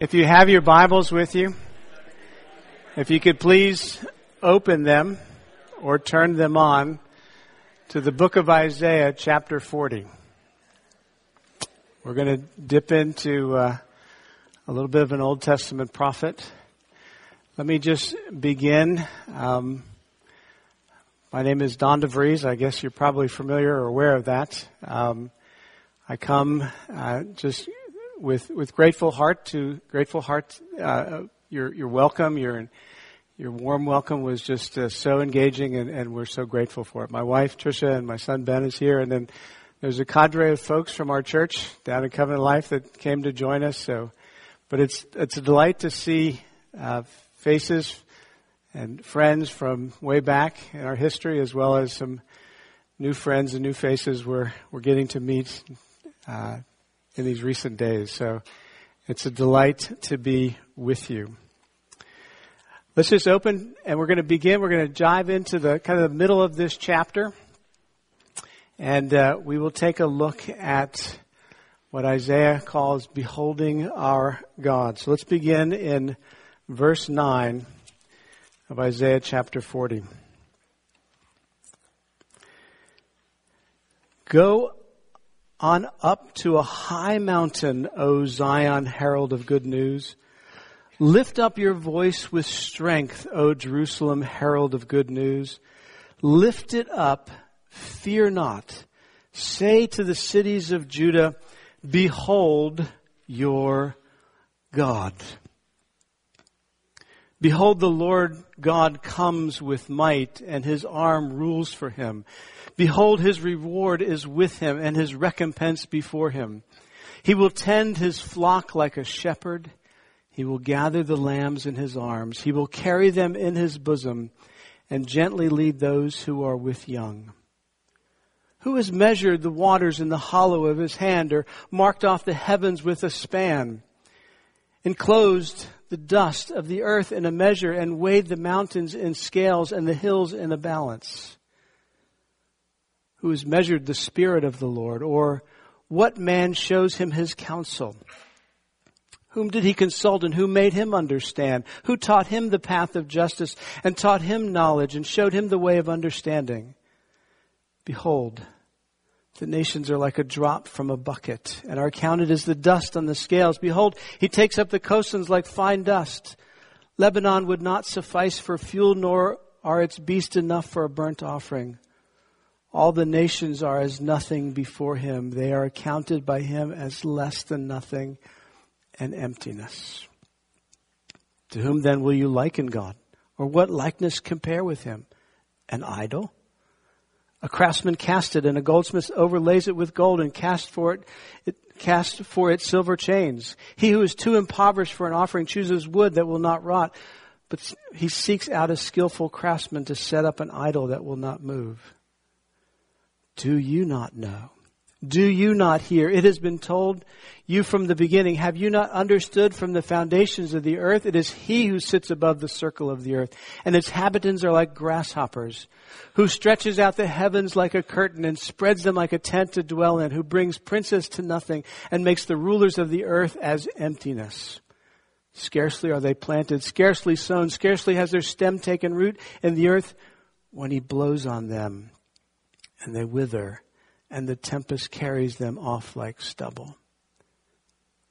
If you have your Bibles with you, if you could please open them or turn them on to the book of Isaiah, chapter 40. We're going to dip into a little bit of an Old Testament prophet. Let me just begin. My name is Don DeVries. I guess you're probably familiar or aware of that. I come just with grateful heart, your welcome, your warm welcome was just so engaging, and we're so grateful for it. My wife Tricia and my son Ben is here, and then there's a cadre of folks from our church down in Covenant Life that came to join us. So, but it's a delight to see faces and friends from way back in our history, as well as some new friends and new faces we're getting to meet in these recent days. So it's a delight to be with you. Let's just open, and we're going to begin. We're going to dive into the kind of the middle of this chapter, and we will take a look at what Isaiah calls beholding our God. So let's begin in verse 9 of Isaiah chapter 40. Go on up to a high mountain, O Zion, herald of good news. Lift up your voice with strength, O Jerusalem, herald of good news. Lift it up, fear not. Say to the cities of Judah, behold your God. Behold, the Lord God comes with might, and his arm rules for him. Behold, his reward is with him, and his recompense before him. He will tend his flock like a shepherd. He will gather the lambs in his arms. He will carry them in his bosom, and gently lead those who are with young. Who has measured the waters in the hollow of his hand, or marked off the heavens with a span, enclosed the dust of the earth in a measure, and weighed the mountains in scales and the hills in a balance? Who has measured the Spirit of the Lord? Or what man shows him his counsel? Whom did he consult, and who made him understand? Who taught him the path of justice, and taught him knowledge, and showed him the way of understanding? Behold, the nations are like a drop from a bucket, and are counted as the dust on the scales. Behold, he takes up the coastlands like fine dust. Lebanon would not suffice for fuel, nor are its beasts enough for a burnt offering. All the nations are as nothing before him. They are counted by him as less than nothing and emptiness. To whom then will you liken God? Or what likeness compare with him? An idol? A craftsman cast it, and a goldsmith overlays it with gold, and cast for it silver chains. He who is too impoverished for an offering chooses wood that will not rot, but he seeks out a skillful craftsman to set up an idol that will not move. Do you not know? Do you not hear? It has been told you from the beginning. Have you not understood from the foundations of the earth? It is he who sits above the circle of the earth, and its inhabitants are like grasshoppers, who stretches out the heavens like a curtain and spreads them like a tent to dwell in, who brings princes to nothing and makes the rulers of the earth as emptiness. Scarcely are they planted, scarcely sown, scarcely has their stem taken root in the earth when he blows on them, and they wither, and the tempest carries them off like stubble.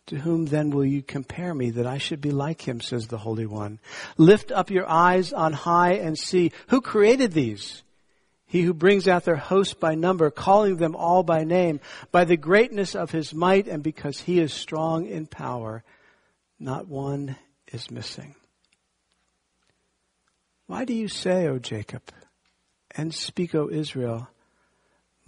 To whom then will you compare me that I should be like him, says the Holy One? Lift up your eyes on high and see. Who created these? He who brings out their host by number, calling them all by name, by the greatness of his might, and because he is strong in power, not one is missing. Why do you say, O Jacob, and speak, O Israel,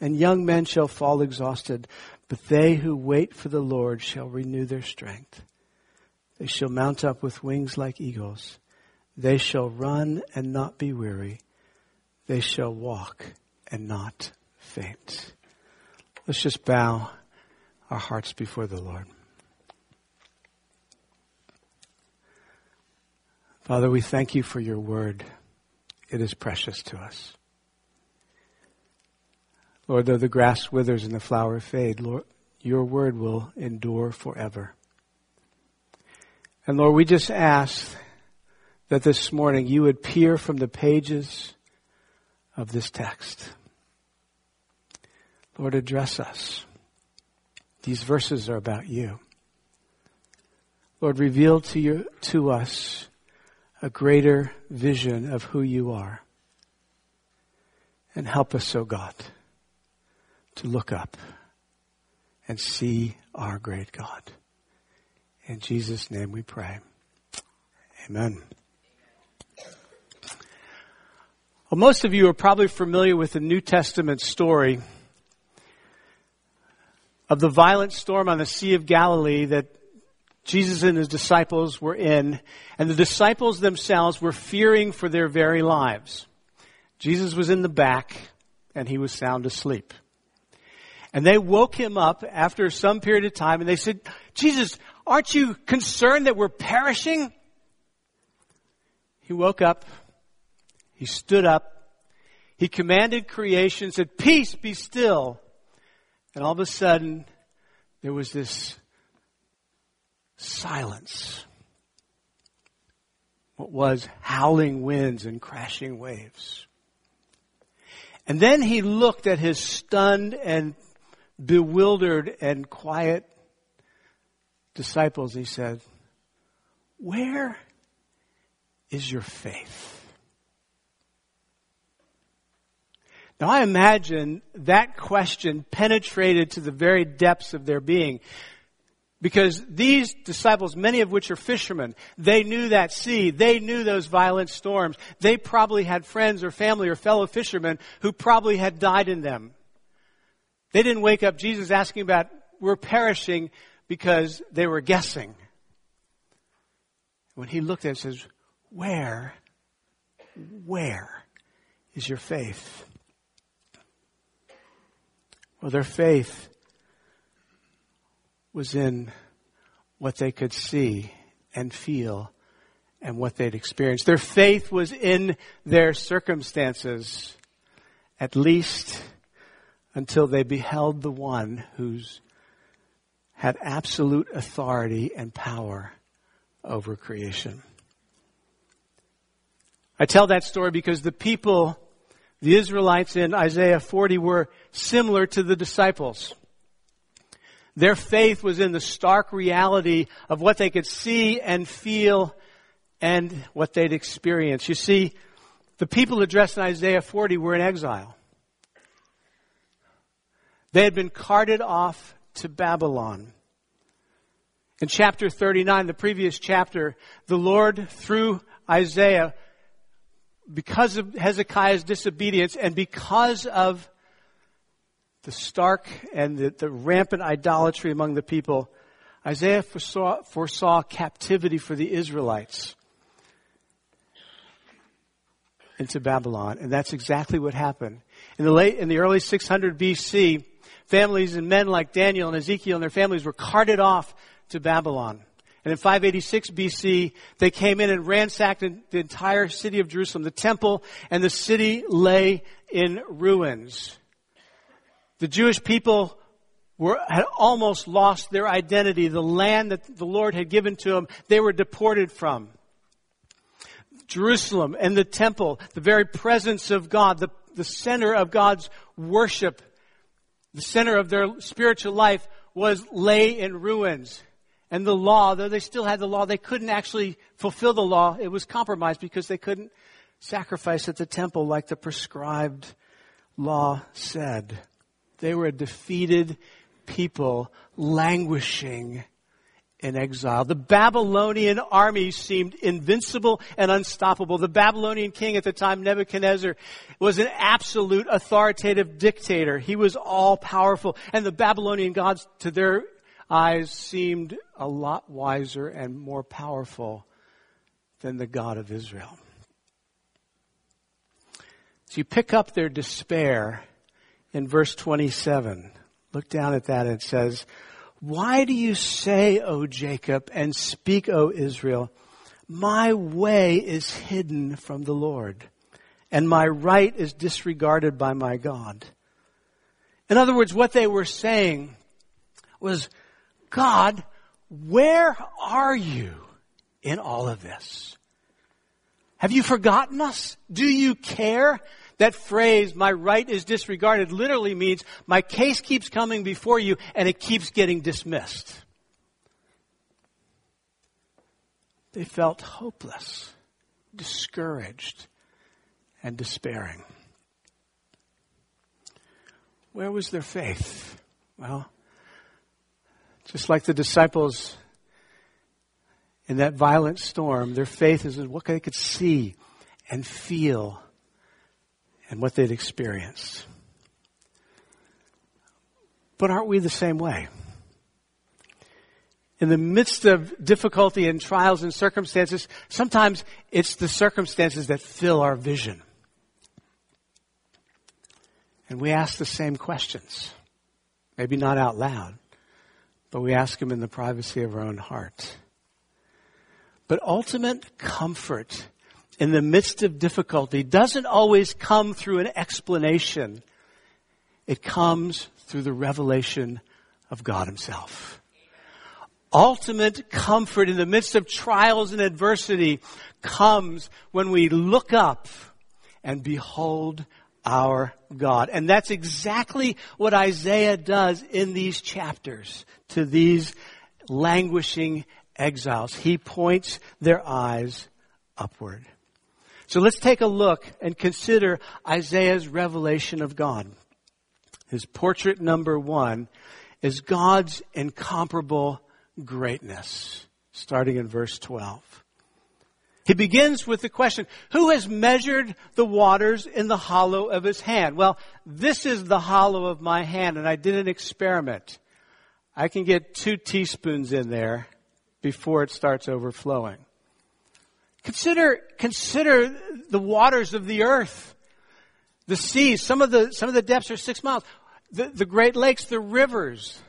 and young men shall fall exhausted, but they who wait for the Lord shall renew their strength. They shall mount up with wings like eagles. They shall run and not be weary. They shall walk and not faint. Let's just bow our hearts before the Lord. Father, we thank you for your word. It is precious to us. Lord, though the grass withers and the flower fade, Lord, your word will endure forever. And Lord, we just ask that this morning you would peer from the pages of this text. Lord, address us. These verses are about you. Lord, reveal to us a greater vision of who you are. And help us, O God, to look up and see our great God. In Jesus' name we pray. Amen. Well, most of you are probably familiar with the New Testament story of the violent storm on the Sea of Galilee that Jesus and his disciples were in, and the disciples themselves were fearing for their very lives. Jesus was in the back, and he was sound asleep. And they woke him up after some period of time, and they said, "Jesus, aren't you concerned that we're perishing?" He woke up. He stood up. He commanded creation, said, "Peace, be still." And all of a sudden, there was this silence. What was howling winds and crashing waves. And then he looked at his stunned and bewildered and quiet disciples. He said, "Where is your faith?" Now, I imagine that question penetrated to the very depths of their being, because these disciples, many of which are fishermen, they knew that sea. They knew those violent storms. They probably had friends or family or fellow fishermen who probably had died in them. They didn't wake up Jesus asking about, "We're perishing," because they were guessing. When he looked at it, he says, where is your faith? Well, their faith was in what they could see and feel and what they'd experienced. Their faith was in their circumstances, at least until they beheld the one who's had absolute authority and power over creation. I tell that story because the people, the Israelites in Isaiah 40, were similar to the disciples. Their faith was in the stark reality of what they could see and feel and what they'd experienced. You see, the people addressed in Isaiah 40 were in exile. They had been carted off to Babylon. In chapter 39, the previous chapter, the Lord, through Isaiah, because of Hezekiah's disobedience and because of the stark and the rampant idolatry among the people, Isaiah foresaw captivity for the Israelites into Babylon. And that's exactly what happened. In the early 600 BC, families and men like Daniel and Ezekiel and their families were carted off to Babylon. And in 586 BC, they came in and ransacked the entire city of Jerusalem. The temple and the city lay in ruins. The Jewish people had almost lost their identity. The land that the Lord had given to them, they were deported from. Jerusalem and the temple, the very presence of God, the center of God's worship, the center of their spiritual life, lay in ruins. And the law, though they still had the law, they couldn't actually fulfill the law. It was compromised because they couldn't sacrifice at the temple like the prescribed law said. They were a defeated people languishing in exile. The Babylonian army seemed invincible and unstoppable. The Babylonian king at the time, Nebuchadnezzar, was an absolute authoritative dictator. He was all powerful. And the Babylonian gods, to their eyes, seemed a lot wiser and more powerful than the God of Israel. So you pick up their despair in verse 27. Look down at that, and it says, "Why do you say, O Jacob, and speak, O Israel, my way is hidden from the Lord, and my right is disregarded by my God." In other words, what they were saying was, God, where are you in all of this? Have you forgotten us? Do you care? That phrase, my right is disregarded, literally means my case keeps coming before you and it keeps getting dismissed. They felt hopeless, discouraged, and despairing. Where was their faith? Well, just like the disciples in that violent storm, their faith is in what they could see and feel and what they'd experienced. But aren't we the same way? In the midst of difficulty and trials and circumstances, sometimes it's the circumstances that fill our vision. And we ask the same questions, maybe not out loud, but we ask them in the privacy of our own heart. But ultimate comfort in the midst of difficulty doesn't always come through an explanation. It comes through the revelation of God Himself. Ultimate comfort in the midst of trials and adversity comes when we look up and behold our God. And that's exactly what Isaiah does in these chapters to these languishing exiles. He points their eyes upward. So let's take a look and consider Isaiah's revelation of God. His portrait number one is God's incomparable greatness, starting in verse 12. He begins with the question, who has measured the waters in the hollow of his hand? Well, this is the hollow of my hand, and I did an experiment. I can get 2 teaspoons in there before it starts overflowing. Consider the waters of the earth, the seas. Some of the depths are 6 miles. The Great Lakes, the rivers.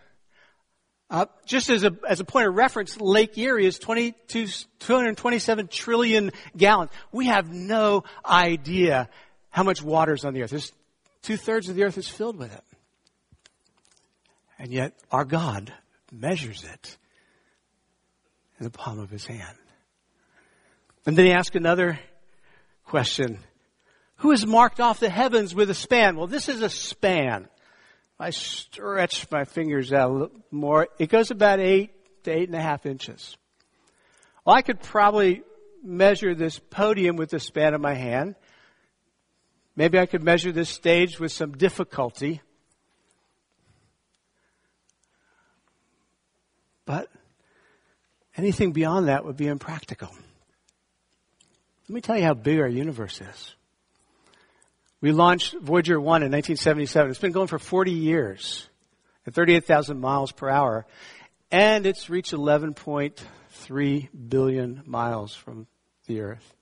Just as a point of reference, Lake Erie is 227 trillion gallons. We have no idea how much water is on the earth. There's 2/3 of the earth is filled with it. And yet our God measures it in the palm of his hand. And then he asks another question. Who has marked off the heavens with a span? Well, this is a span. I stretch my fingers out a little more. It goes about 8 to 8.5 inches. Well, I could probably measure this podium with the span of my hand. Maybe I could measure this stage with some difficulty. But anything beyond that would be impractical. Let me tell you how big our universe is. We launched Voyager 1 in 1977. It's been going for 40 years at 38,000 miles per hour. And it's reached 11.3 billion miles from the Earth.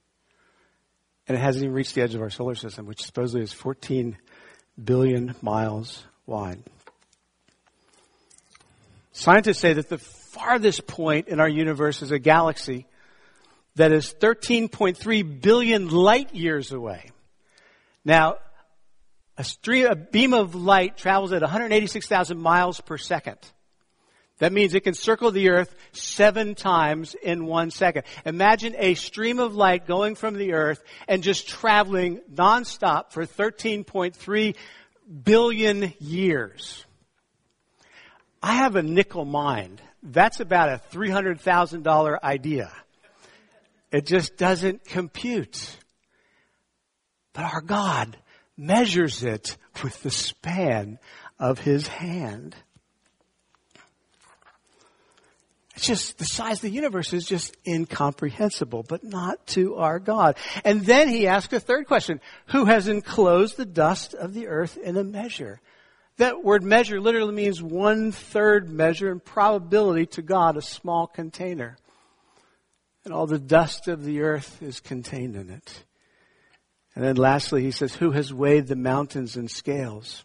And it hasn't even reached the edge of our solar system, which supposedly is 14 billion miles wide. Scientists say that the farthest point in our universe is a galaxy that is 13.3 billion light years away. Now, a beam of light travels at 186,000 miles per second. That means it can circle the earth 7 times in 1 second. Imagine a stream of light going from the earth and just traveling nonstop for 13.3 billion years. I have a nickel mind. That's about a $300,000 idea. It just doesn't compute. But our God measures it with the span of his hand. It's just the size of the universe is just incomprehensible, but not to our God. And then he asks a third question. Who has enclosed the dust of the earth in a measure? That word measure literally means 1/3 measure in probability to God, a small container. and all the dust of the earth is contained in it. And then lastly, he says, who has weighed the mountains in scales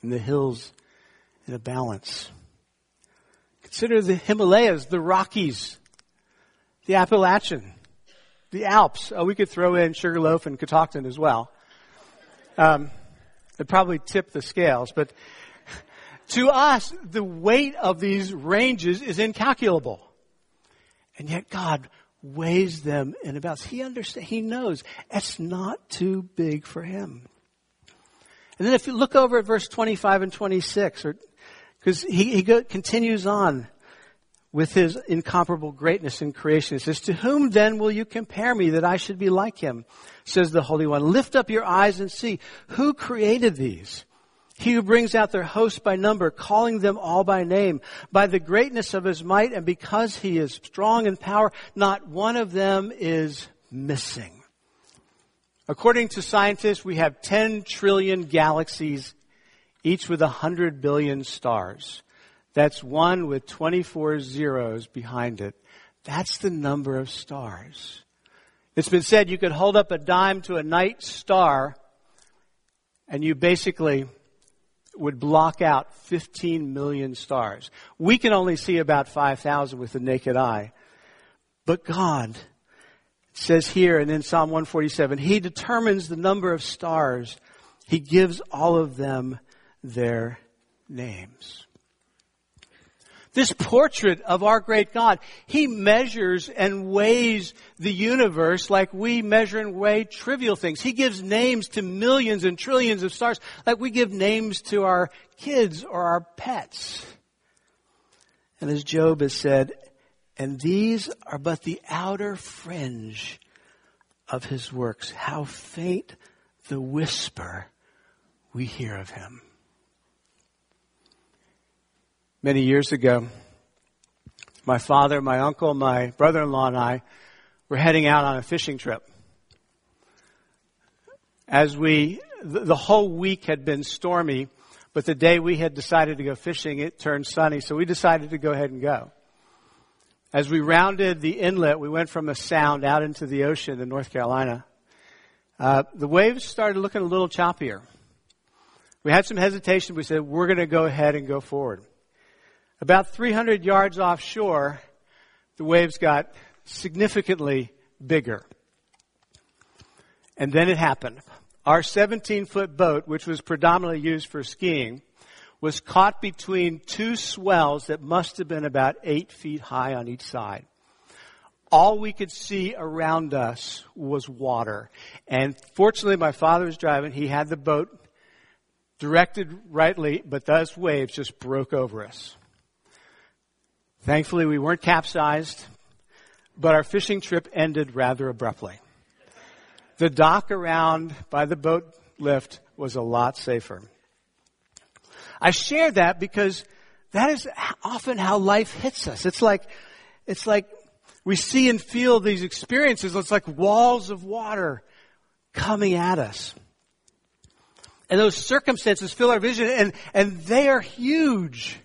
and the hills in a balance? Consider the Himalayas, the Rockies, the Appalachian, the Alps. Oh, we could throw in Sugarloaf and Catoctin as well. It'd probably tip the scales, but to us, the weight of these ranges is incalculable. And yet God weighs them in a balance. He understands, he knows it's not too big for him. And then if you look over at verse 25 and 26, because he continues on with his incomparable greatness in creation. It says, to whom then will you compare me that I should be like him? Says the Holy One, lift up your eyes and see who created these. He who brings out their host by number, calling them all by name, by the greatness of his might, and because he is strong in power, not one of them is missing. According to scientists, we have 10 trillion galaxies, each with 100 billion stars. That's one with 24 zeros behind it. That's the number of stars. It's been said you could hold up a dime to a night star, and you basically would block out 15 million stars. We can only see about 5,000 with the naked eye. But God says here, and in Psalm 147, he determines the number of stars. He gives all of them their names. This portrait of our great God, he measures and weighs the universe like we measure and weigh trivial things. He gives names to millions and trillions of stars like we give names to our kids or our pets. And as Job has said, and these are but the outer fringe of his works. How faint the whisper we hear of him. Many years ago, my father, my uncle, my brother-in-law, and I were heading out on a fishing trip. As the whole week had been stormy, but the day we had decided to go fishing, it turned sunny, so we decided to go ahead and go. As we rounded the inlet, we went from a sound out into the ocean in North Carolina. The waves started looking a little choppier. We had some hesitation. We said, we're going to go ahead and go forward. About 300 yards offshore, the waves got significantly bigger. And then it happened. Our 17-foot boat, which was predominantly used for skiing, was caught between two swells that must have been about 8 feet high on each side. All we could see around us was water. And fortunately, my father was driving. He had the boat directed rightly, but those waves just broke over us. Thankfully, we weren't capsized, but our fishing trip ended rather abruptly. The dock around by the boat lift was a lot safer. I share that because that is often how life hits us. It's like we see and feel these experiences. It's like walls of water coming at us. And those circumstances fill our vision, and they are huge.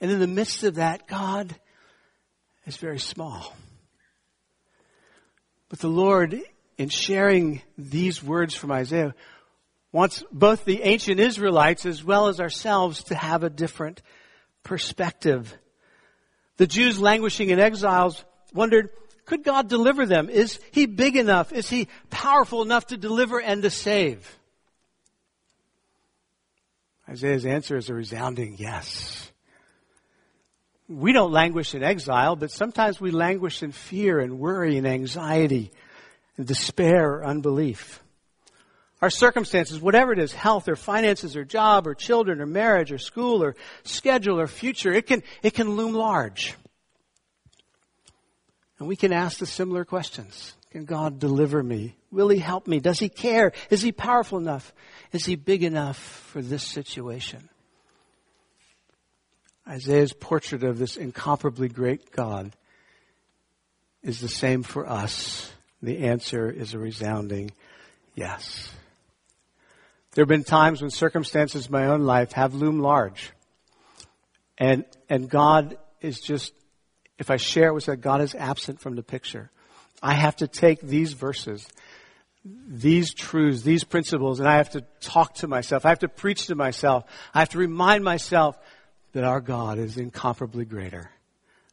And in the midst of that, God is very small. But the Lord, in sharing these words from Isaiah, wants both the ancient Israelites as well as ourselves to have a different perspective. The Jews languishing in exiles wondered, could God deliver them? Is he big enough? Is he powerful enough to deliver and to save? Isaiah's answer is a resounding yes. We don't languish in exile, but sometimes we languish in fear and worry and anxiety and despair or unbelief. Our circumstances, whatever it is, health or finances or job or children or marriage or school or schedule or future, it can loom large. And we can ask the similar questions. Can God deliver me? Will he help me? Does he care? Is he powerful enough? Is he big enough for this situation? Isaiah's portrait of this incomparably great God is the same for us. The answer is a resounding yes. There have been times when circumstances in my own life have loomed large. And God is just if I share it was that God is absent from the picture. I have to take these verses, these truths, these principles, and I have to talk to myself. I have to preach to myself. I have to remind myself that our God is incomparably greater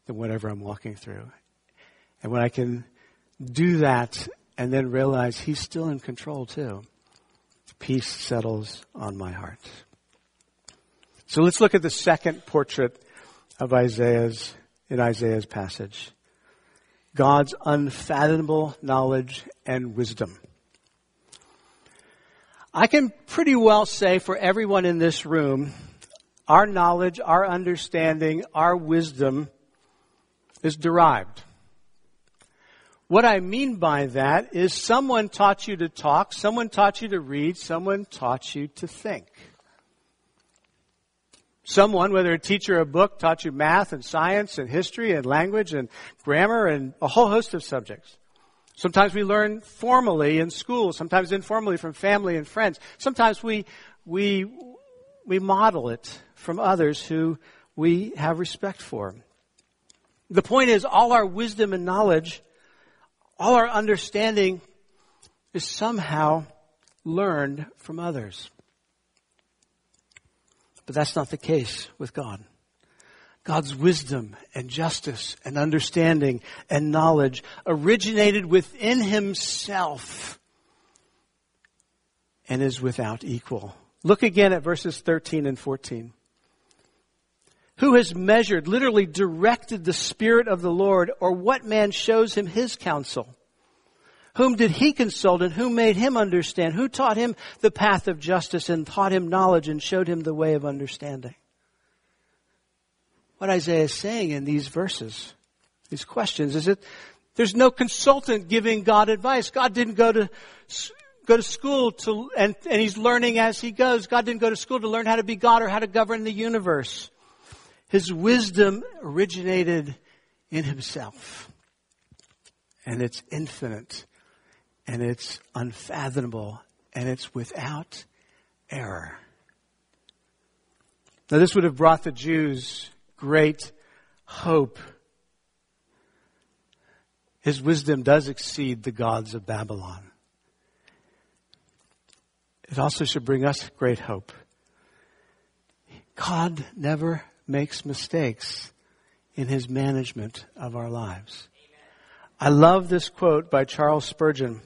than whatever I'm walking through. And when I can do that and then realize he's still in control too, peace settles on my heart. So let's look at the second portrait of Isaiah's, in Isaiah's passage. God's unfathomable knowledge and wisdom. I can pretty well say for everyone in this room, our knowledge, our understanding, our wisdom is derived. What I mean by that is someone taught you to talk, someone taught you to read, someone taught you to think. Someone, whether a teacher or a book, taught you math and science and history and language and grammar and a whole host of subjects. Sometimes we learn formally in school, sometimes informally from family and friends. Sometimes we model it from others who we have respect for. The point is, all our wisdom and knowledge, all our understanding is somehow learned from others. But that's not the case with God. God's wisdom and justice and understanding and knowledge originated within himself and is without equal. Look again at verses 13 and 14. Who has measured, literally directed the Spirit of the Lord, or what man shows him his counsel? Whom did he consult, and who made him understand? Who taught him the path of justice, and taught him knowledge, and showed him the way of understanding? What Isaiah is saying in these verses, these questions, is that there's no consultant giving God advice. God didn't go to school to, and he's learning as he goes. God didn't go to school to learn how to be God or how to govern the universe. His wisdom originated in himself. And it's infinite. And it's unfathomable, and it's without error. Now, this would have brought the Jews great hope. His wisdom does exceed the gods of Babylon. It also should bring us great hope. God never makes mistakes in his management of our lives. I love this quote by Charles Spurgeon.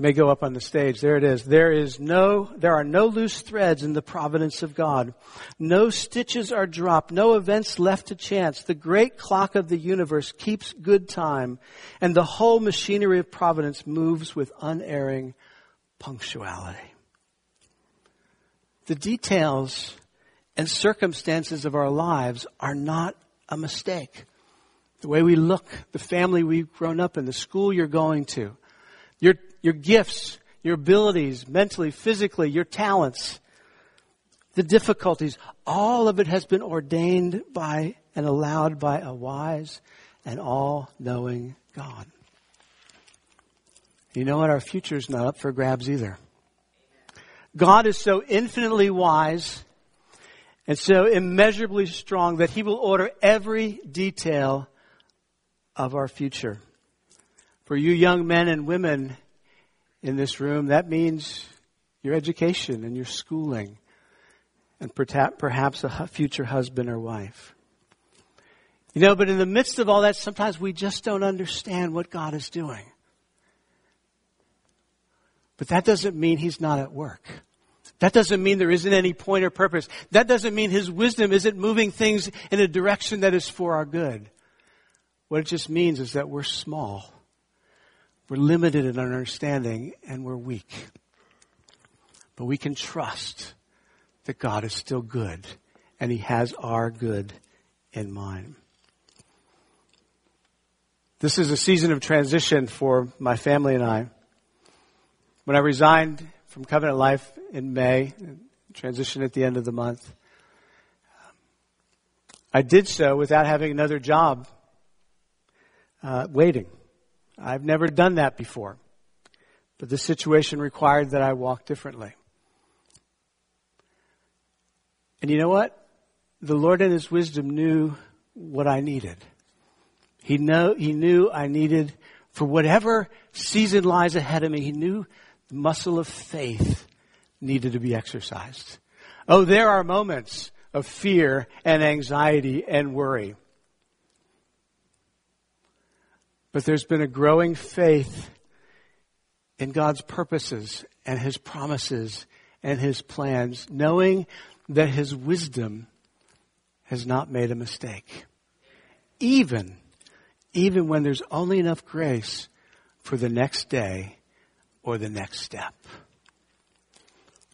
May go up on the stage. There it is. There are no loose threads in the providence of God. No stitches are dropped. No events left to chance. The great clock of the universe keeps good time, and the whole machinery of providence moves with unerring punctuality. The details and circumstances of our lives are not a mistake. The way we look, the family we've grown up in, the school you're going to, your gifts, your abilities, mentally, physically, your talents, the difficulties, all of it has been ordained by and allowed by a wise and all-knowing God. You know what? Our future's not up for grabs either. God is so infinitely wise and so immeasurably strong that he will order every detail of our future. For you young men and women in this room, that means your education and your schooling and perhaps a future husband or wife. You know, but in the midst of all that, sometimes we just don't understand what God is doing. But that doesn't mean he's not at work. That doesn't mean there isn't any point or purpose. That doesn't mean his wisdom isn't moving things in a direction that is for our good. What it just means is that we're small. We're limited in our understanding, and we're weak. But we can trust that God is still good, and he has our good in mind. This is a season of transition for my family and I. When I resigned from Covenant Life in May, transition at the end of the month, I did so without having another job waiting. I've never done that before, but the situation required that I walk differently. And you know what? The Lord in his wisdom knew what I needed. He knew I needed, for whatever season lies ahead of me, he knew the muscle of faith needed to be exercised. Oh, there are moments of fear and anxiety and worry. But there's been a growing faith in God's purposes and his promises and his plans, knowing that his wisdom has not made a mistake. Even when there's only enough grace for the next day or the next step.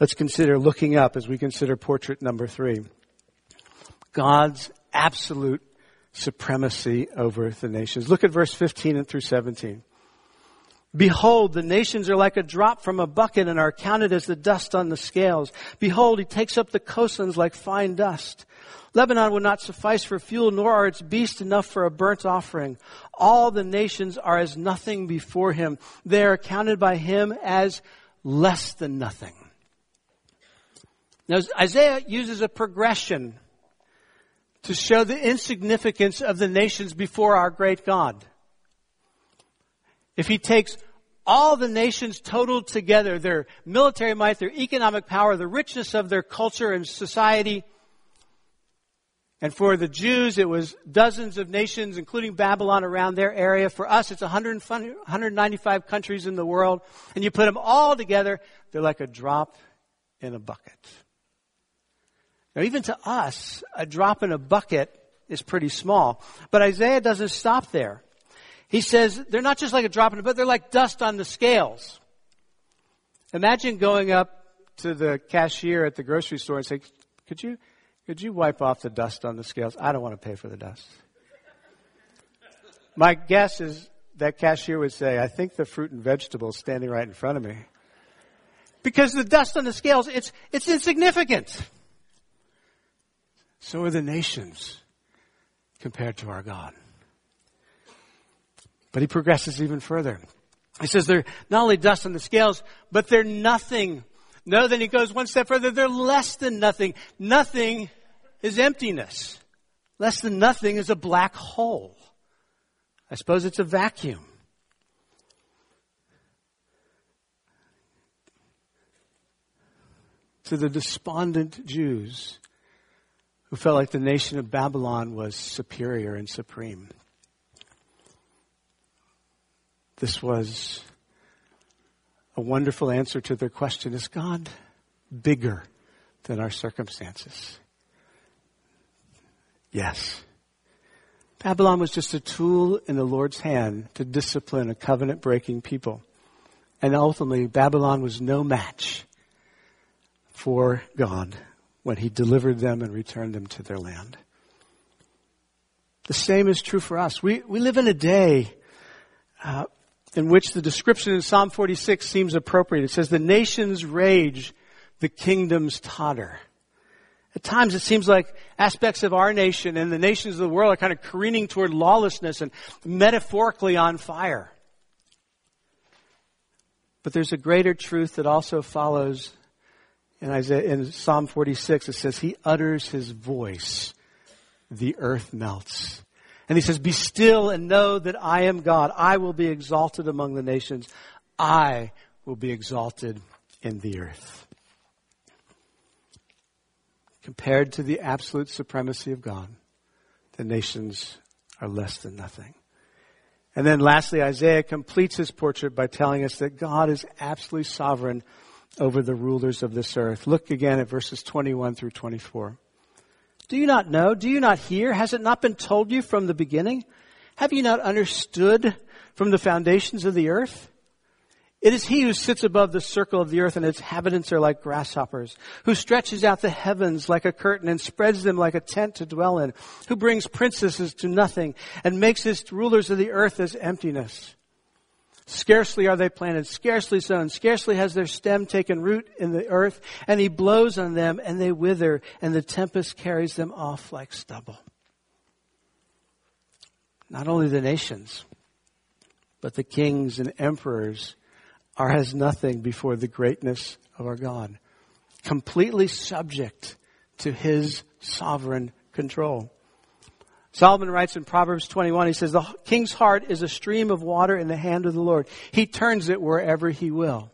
Let's consider looking up as we consider portrait number 3. God's absolute supremacy over the nations. Look at verse 15 and through 17. Behold, the nations are like a drop from a bucket and are counted as the dust on the scales. Behold, he takes up the coastlands like fine dust. Lebanon will not suffice for fuel, nor are its beasts enough for a burnt offering. All the nations are as nothing before him. They are counted by him as less than nothing. Now, Isaiah uses a progression to show the insignificance of the nations before our great God. If he takes all the nations totaled together, their military might, their economic power, the richness of their culture and society. And for the Jews, it was dozens of nations, including Babylon, around their area. For us, it's 195 countries in the world. And you put them all together, they're like a drop in a bucket. Now, even to us, a drop in a bucket is pretty small. But Isaiah doesn't stop there. He says they're not just like a drop in a bucket, they're like dust on the scales. Imagine going up to the cashier at the grocery store and saying, could you wipe off the dust on the scales? I don't want to pay for the dust. My guess is that cashier would say, I think the fruit and vegetables standing right in front of me. Because the dust on the scales, it's insignificant. So are the nations compared to our God. But he progresses even further. He says they're not only dust on the scales, but they're nothing. No, then he goes one step further. They're less than nothing. Nothing is emptiness. Less than nothing is a black hole. I suppose it's a vacuum. To the despondent Jews who felt like the nation of Babylon was superior and supreme, this was a wonderful answer to their question, is God bigger than our circumstances? Yes. Babylon was just a tool in the Lord's hand to discipline a covenant-breaking people. And ultimately, Babylon was no match for God when he delivered them and returned them to their land. The same is true for us. We live in a day in which the description in Psalm 46 seems appropriate. It says, the nations rage, the kingdoms totter. At times it seems like aspects of our nation and the nations of the world are kind of careening toward lawlessness and metaphorically on fire. But there's a greater truth that also follows in Isaiah, in Psalm 46. It says, he utters his voice, the earth melts. And he says, be still and know that I am God. I will be exalted among the nations. I will be exalted in the earth. Compared to the absolute supremacy of God, the nations are less than nothing. And then lastly, Isaiah completes his portrait by telling us that God is absolutely sovereign over the rulers of this earth. Look again at verses 21 through 24. Do you not know? Do you not hear? Has it not been told you from the beginning? Have you not understood from the foundations of the earth? It is he who sits above the circle of the earth, and its inhabitants are like grasshoppers, who stretches out the heavens like a curtain and spreads them like a tent to dwell in, who brings princesses to nothing and makes his rulers of the earth as emptiness. Scarcely are they planted, scarcely sown, scarcely has their stem taken root in the earth, and he blows on them, and they wither, and the tempest carries them off like stubble. Not only the nations, but the kings and emperors are as nothing before the greatness of our God, completely subject to his sovereign control. Solomon writes in Proverbs 21, he says, the king's heart is a stream of water in the hand of the Lord. He turns it wherever he will.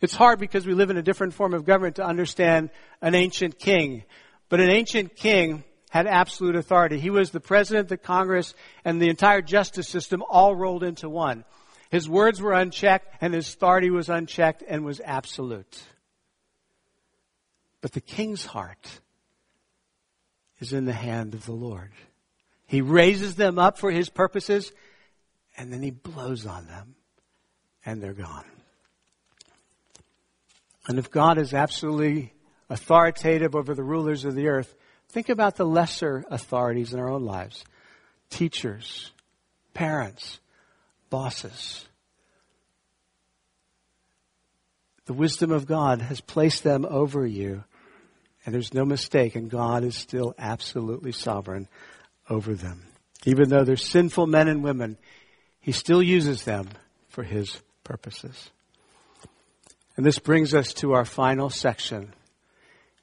It's hard because we live in a different form of government to understand an ancient king. But an ancient king had absolute authority. He was the president, the Congress, and the entire justice system all rolled into one. His words were unchecked, and his authority was unchecked and was absolute. But the king's heart is in the hand of the Lord. He raises them up for his purposes, and then he blows on them, and they're gone. And if God is absolutely authoritative over the rulers of the earth, think about the lesser authorities in our own lives. Teachers, parents, bosses. The wisdom of God has placed them over you, and there's no mistake, and God is still absolutely sovereign over them. Even though they're sinful men and women, he still uses them for his purposes. And this brings us to our final section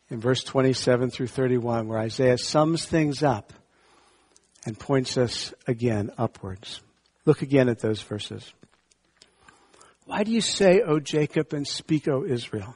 in verse 27 through 31, where Isaiah sums things up and points us again upwards. Look again at those verses. Why do you say, O Jacob, and speak, O Israel?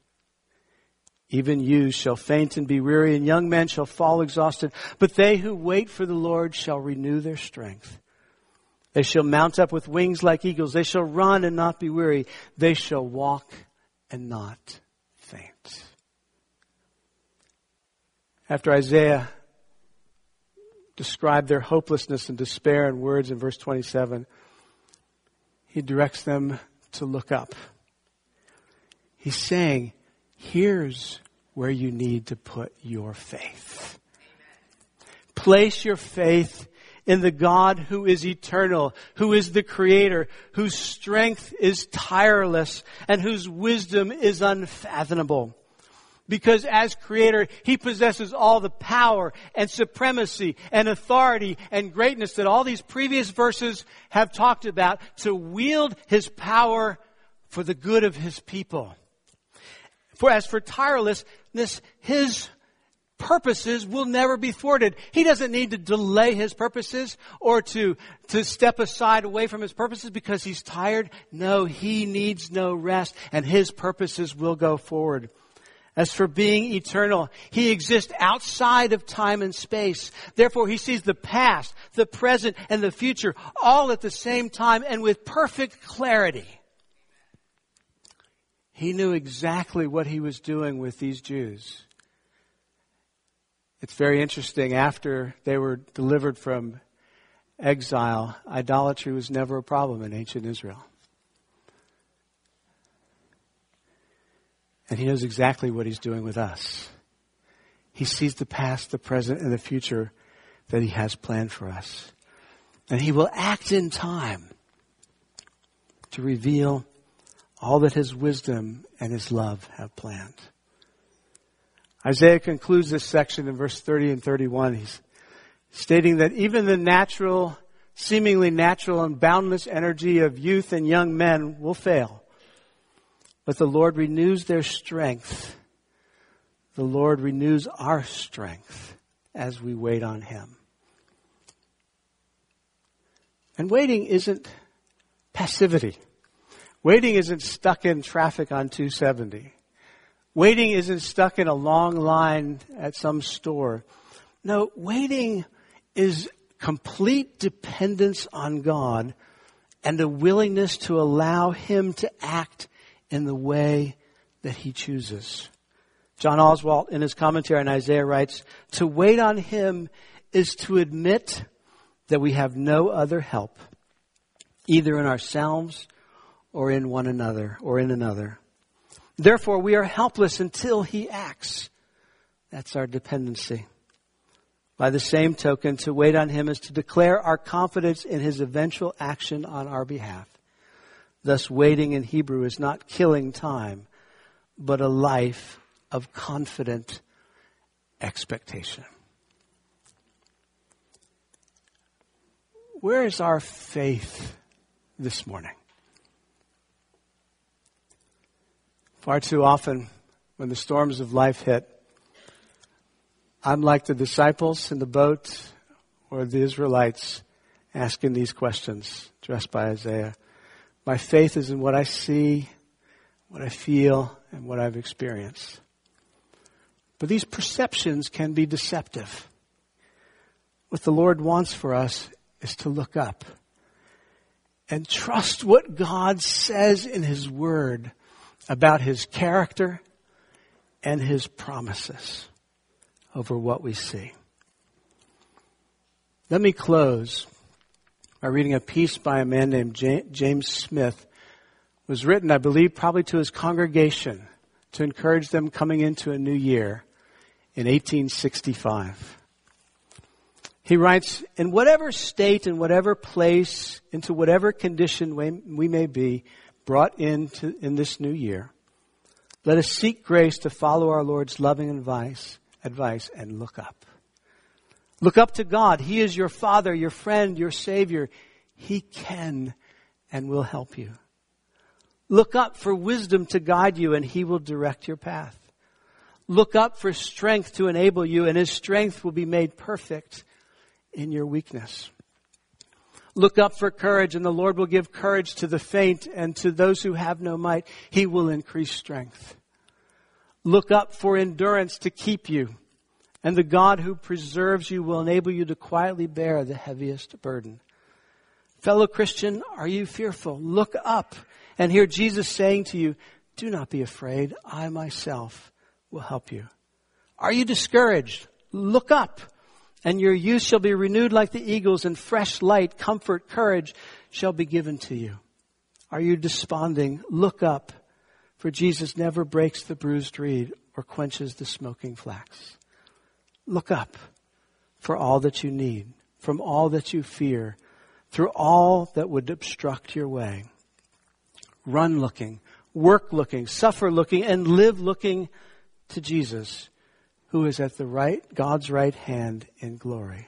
Even youths shall faint and be weary, and young men shall fall exhausted. But they who wait for the Lord shall renew their strength. They shall mount up with wings like eagles. They shall run and not be weary. They shall walk and not faint. After Isaiah described their hopelessness and despair in words in verse 27, he directs them to look up. He's saying, here's where you need to put your faith. Place your faith in the God who is eternal, who is the creator, whose strength is tireless, and whose wisdom is unfathomable. Because as creator, he possesses all the power and supremacy and authority and greatness that all these previous verses have talked about to wield his power for the good of his people. For as for tirelessness, his purposes will never be thwarted. He doesn't need to delay his purposes or to step aside away from his purposes because he's tired. No, he needs no rest, and his purposes will go forward. As for being eternal, he exists outside of time and space. Therefore, he sees the past, the present, and the future all at the same time and with perfect clarity. He knew exactly what he was doing with these Jews. It's very interesting. After they were delivered from exile, idolatry was never a problem in ancient Israel. And he knows exactly what he's doing with us. He sees the past, the present, and the future that he has planned for us. And he will act in time to reveal all that his wisdom and his love have planned. Isaiah concludes this section in verse 30 and 31. He's stating that even the natural, seemingly natural and boundless energy of youth and young men will fail. But the Lord renews their strength. The Lord renews our strength as we wait on him. And waiting isn't passivity. Waiting isn't stuck in traffic on 270. Waiting isn't stuck in a long line at some store. No, waiting is complete dependence on God and a willingness to allow him to act in the way that he chooses. John Oswalt, in his commentary on Isaiah, writes, to wait on him is to admit that we have no other help, either in ourselves or in one another, or in another. Therefore, we are helpless until he acts. That's our dependency. By the same token, to wait on him is to declare our confidence in his eventual action on our behalf. Thus, waiting in Hebrew is not killing time, but a life of confident expectation. Where is our faith this morning? Far too often, when the storms of life hit, I'm like the disciples in the boat or the Israelites asking these questions addressed by Isaiah. My faith is in what I see, what I feel, and what I've experienced. But these perceptions can be deceptive. What the Lord wants for us is to look up and trust what God says in His Word about His character and His promises over what we see. Let me close by reading a piece by a man named James Smith. It was written, I believe, probably to his congregation to encourage them coming into a new year in 1865. He writes, in whatever state, in whatever place, into whatever condition we may be brought into in this new year, let us seek grace to follow our Lord's loving advice and look up. Look up to God. He is your Father, your friend, your Savior. He can and will help you. Look up for wisdom to guide you, and He will direct your path. Look up for strength to enable you, and His strength will be made perfect in your weakness. Look up for courage, and the Lord will give courage to the faint, and to those who have no might, He will increase strength. Look up for endurance to keep you, and the God who preserves you will enable you to quietly bear the heaviest burden. Fellow Christian, are you fearful? Look up and hear Jesus saying to you, do not be afraid. I myself will help you. Are you discouraged? Look up, and your youth shall be renewed like the eagles, and fresh light, comfort, courage shall be given to you. Are you desponding? Look up, for Jesus never breaks the bruised reed or quenches the smoking flax. Look up for all that you need, from all that you fear, through all that would obstruct your way. Run looking, work looking, suffer looking, and live looking to Jesus, who is at the right, God's right hand in glory.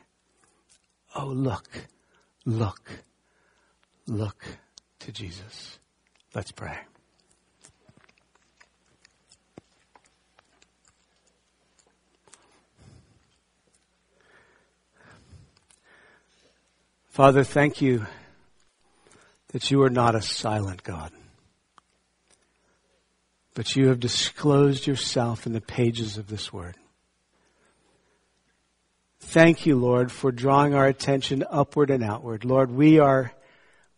Oh, look, look, look to Jesus. Let's pray. Father, thank you that you are not a silent God, but you have disclosed yourself in the pages of this word. Thank you, Lord, for drawing our attention upward and outward. Lord, we are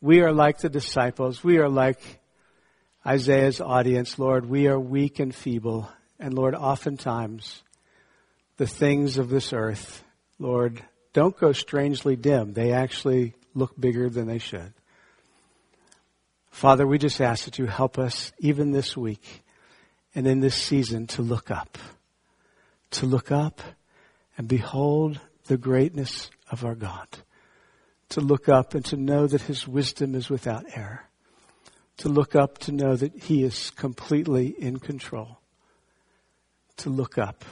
like the disciples. We are like Isaiah's audience. Lord, we are weak and feeble. And Lord, oftentimes the things of this earth, Lord, don't go strangely dim. They actually look bigger than they should. Father, we just ask that you help us even this week and in this season to look up, and behold the greatness of our God, to look up and to know that His wisdom is without error, to look up to know that He is completely in control, to look up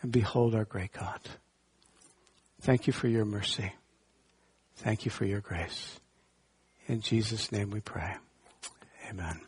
and behold our great God. Thank you for your mercy. Thank you for your grace. In Jesus' name we pray. Amen.